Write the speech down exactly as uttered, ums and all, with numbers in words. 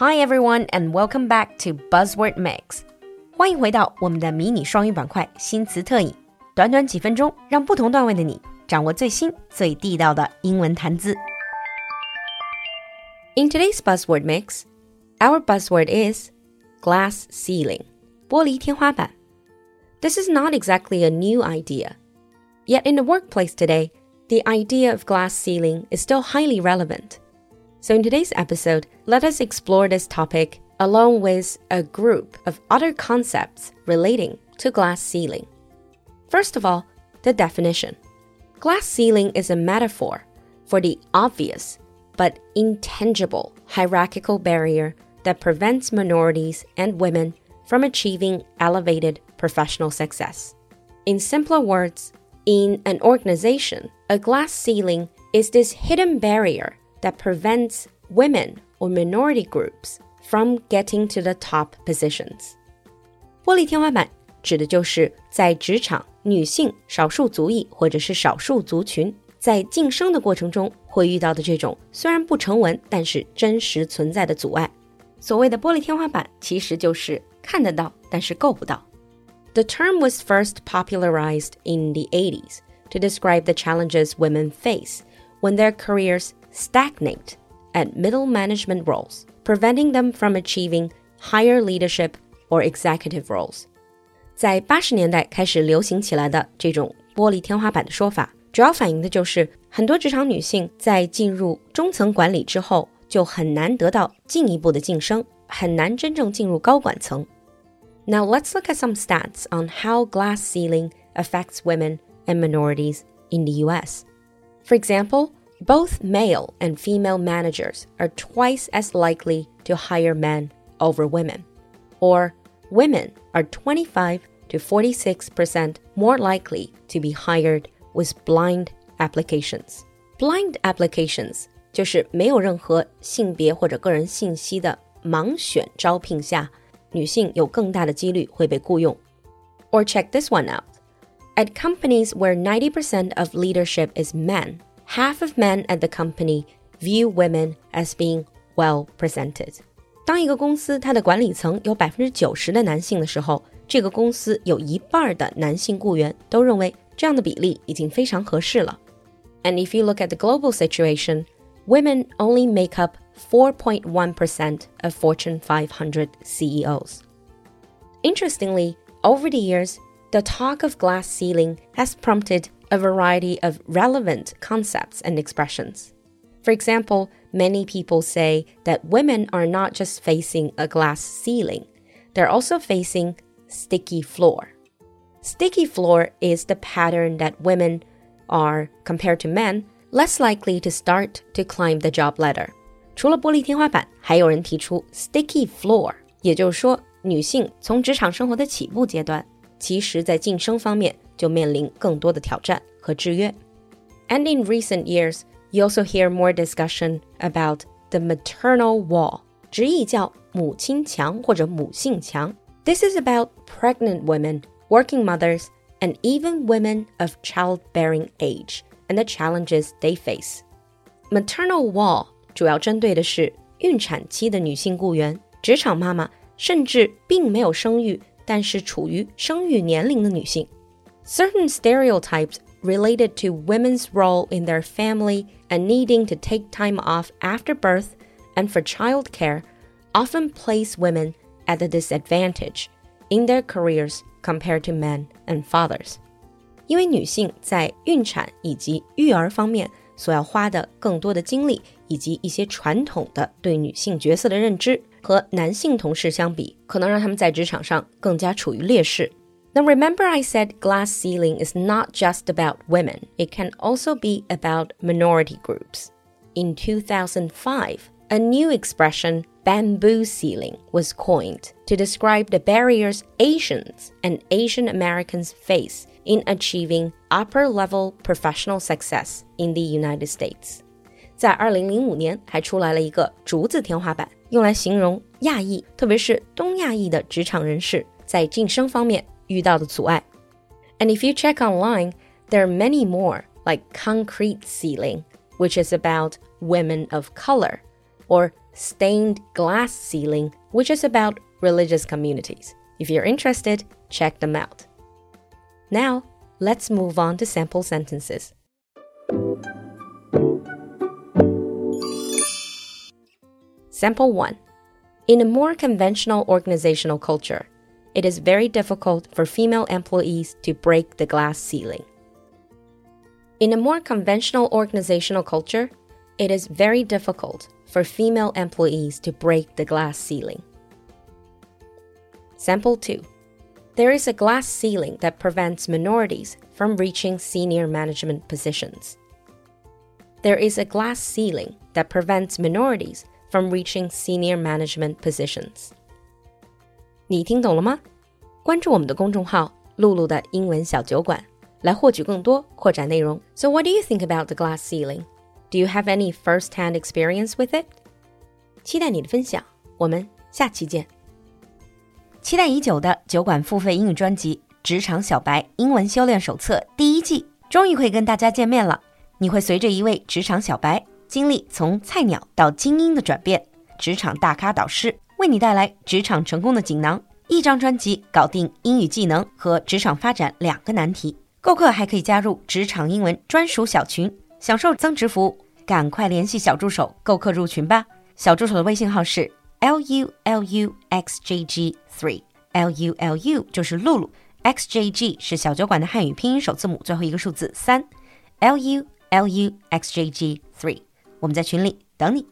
Hi everyone and welcome back to Buzzword Mix. 欢迎回到我们的迷你双语板块新词特饮。短短几分钟，让不同段位的你掌握最新最地道的英文谈资。In today's Buzzword Mix, our buzzword is glass ceiling, 玻璃天花板。This is not exactly a new idea. Yet in the workplace today, the idea of glass ceiling is still highly relevant. So in today's episode, let us explore this topic along with a group of other concepts relating to glass ceiling. First of all, the definition. Glass ceiling is a metaphor for the obvious but intangible hierarchical barrier that prevents minorities and women from achieving elevated professional success. In simpler words, in an organization, a glass ceiling is this hidden barrier that prevents women or minority groups from getting to the top positions. 玻璃天花板指的就是在职场女性少数族裔或者是少数族群在晋升的过程中会遇到的这种虽然不成文但是真实存在的阻碍。所谓的玻璃天花板其实就是看得到但是够不到。The term was first popularized in the eighties to describe the challenges women face when their careers stagnate at middle management roles, preventing them from achieving higher leadership or executive roles. 在80年代开始流行起来的这种玻璃天花板的说法，主要反映的就是很多职场女性在进入中层管理之后，就很难得到进一步的晋升，很难真正进入高管层。Now let's look at some stats on how glass ceiling affects women and minorities in the U S. For example,Both male and female managers are twice as likely to hire men over women, or women are twenty-five to forty-six percent more likely to be hired with blind applications. Blind applications 就是没有任何性别或者个人信息的盲选招聘下，女性有更大的几率会被雇用。Or check this one out. At companies where ninety percent of leadership is men,Half of men at the company view women as being well presented. 当一个公司它的管理层有 百分之九十 的男性的时候，这个公司有一半的男性雇员都认为这样的比例已经非常合适了。And if you look at the global situation, women only make up four point one percent of Fortune five hundred C E Os. Interestingly, over the years, the talk of glass ceiling has prompted a variety of relevant concepts and expressions. For example, many people say that women are not just facing a glass ceiling, they're also facing sticky floor. Sticky floor is the pattern that women are, compared to men, less likely to start to climb the job ladder. 除了玻璃天花板，还有人提出 sticky floor， 也就是说，女性从职场生活的起步阶段，其实在晋升方面就面临更多的挑战和制约。And in recent years, you also hear more discussion about the maternal wall, 直译叫母亲墙或者母性墙。This is about pregnant women, working mothers, and even women of childbearing age and the challenges they face. Maternal wall 主要针对的是孕产期的女性雇员、职场妈妈，甚至并没有生育，但是处于生育年龄的女性。Certain stereotypes related to women's role in their family and needing to take time off after birth and for childcare often place women at a disadvantage in their careers compared to men and fathers. 因为女性在孕产以及育儿方面所要花的更多的精力以及一些传统的对女性角色的认知和男性同事相比，可能让他们在职场上更加处于劣势。Now remember I said glass ceiling is not just about women, it can also be about minority groups. In two thousand five, a new expression, bamboo ceiling, was coined to describe the barriers Asians and Asian Americans face in achieving upper-level professional success in the United States. 在二零零五年还出来了一个竹子天花板，用来形容亚裔，特别是东亚裔的职场人士，在晋升方面遇到的阻碍。And if you check online, there are many more, like concrete ceiling, which is about women of color, or stained glass ceiling, which is about religious communities. If you're interested, check them out. Now, let's move on to sample sentences. Sample one. In a more conventional organizational culture, it is very difficult for female employees to break the glass ceiling. In a more conventional organizational culture, it is very difficult for female employees to break the glass ceiling. Sample two. There is a glass ceiling that prevents minorities from reaching senior management positions. There is a glass ceiling that prevents minorities from reaching senior management positions. 你听懂了吗？关注我们的公众号露露的英文小酒馆来获取更多扩展内容。So what do you think about the glass ceiling? Do you have any first-hand experience with it? 期待你的分享，我们下期见。期待已久的酒馆付费英语专辑《职场小白英文修炼手册》第一季终于会跟大家见面了。你会随着一位职场小白经历从菜鸟到精英的转变，职场大咖导师为你带来职场成功的锦囊，一张专辑搞定英语技能和职场发展两个难题。购课还可以加入职场英文专属小群，享受增值服务，赶快联系小助手购课入群吧。小助手的微信号是L U L U X J G 三 L U L U 就是露露， X J G 是小酒馆的汉语拼音首字母最后一个数字三 L U L U X J G 三， 我们在群里等你。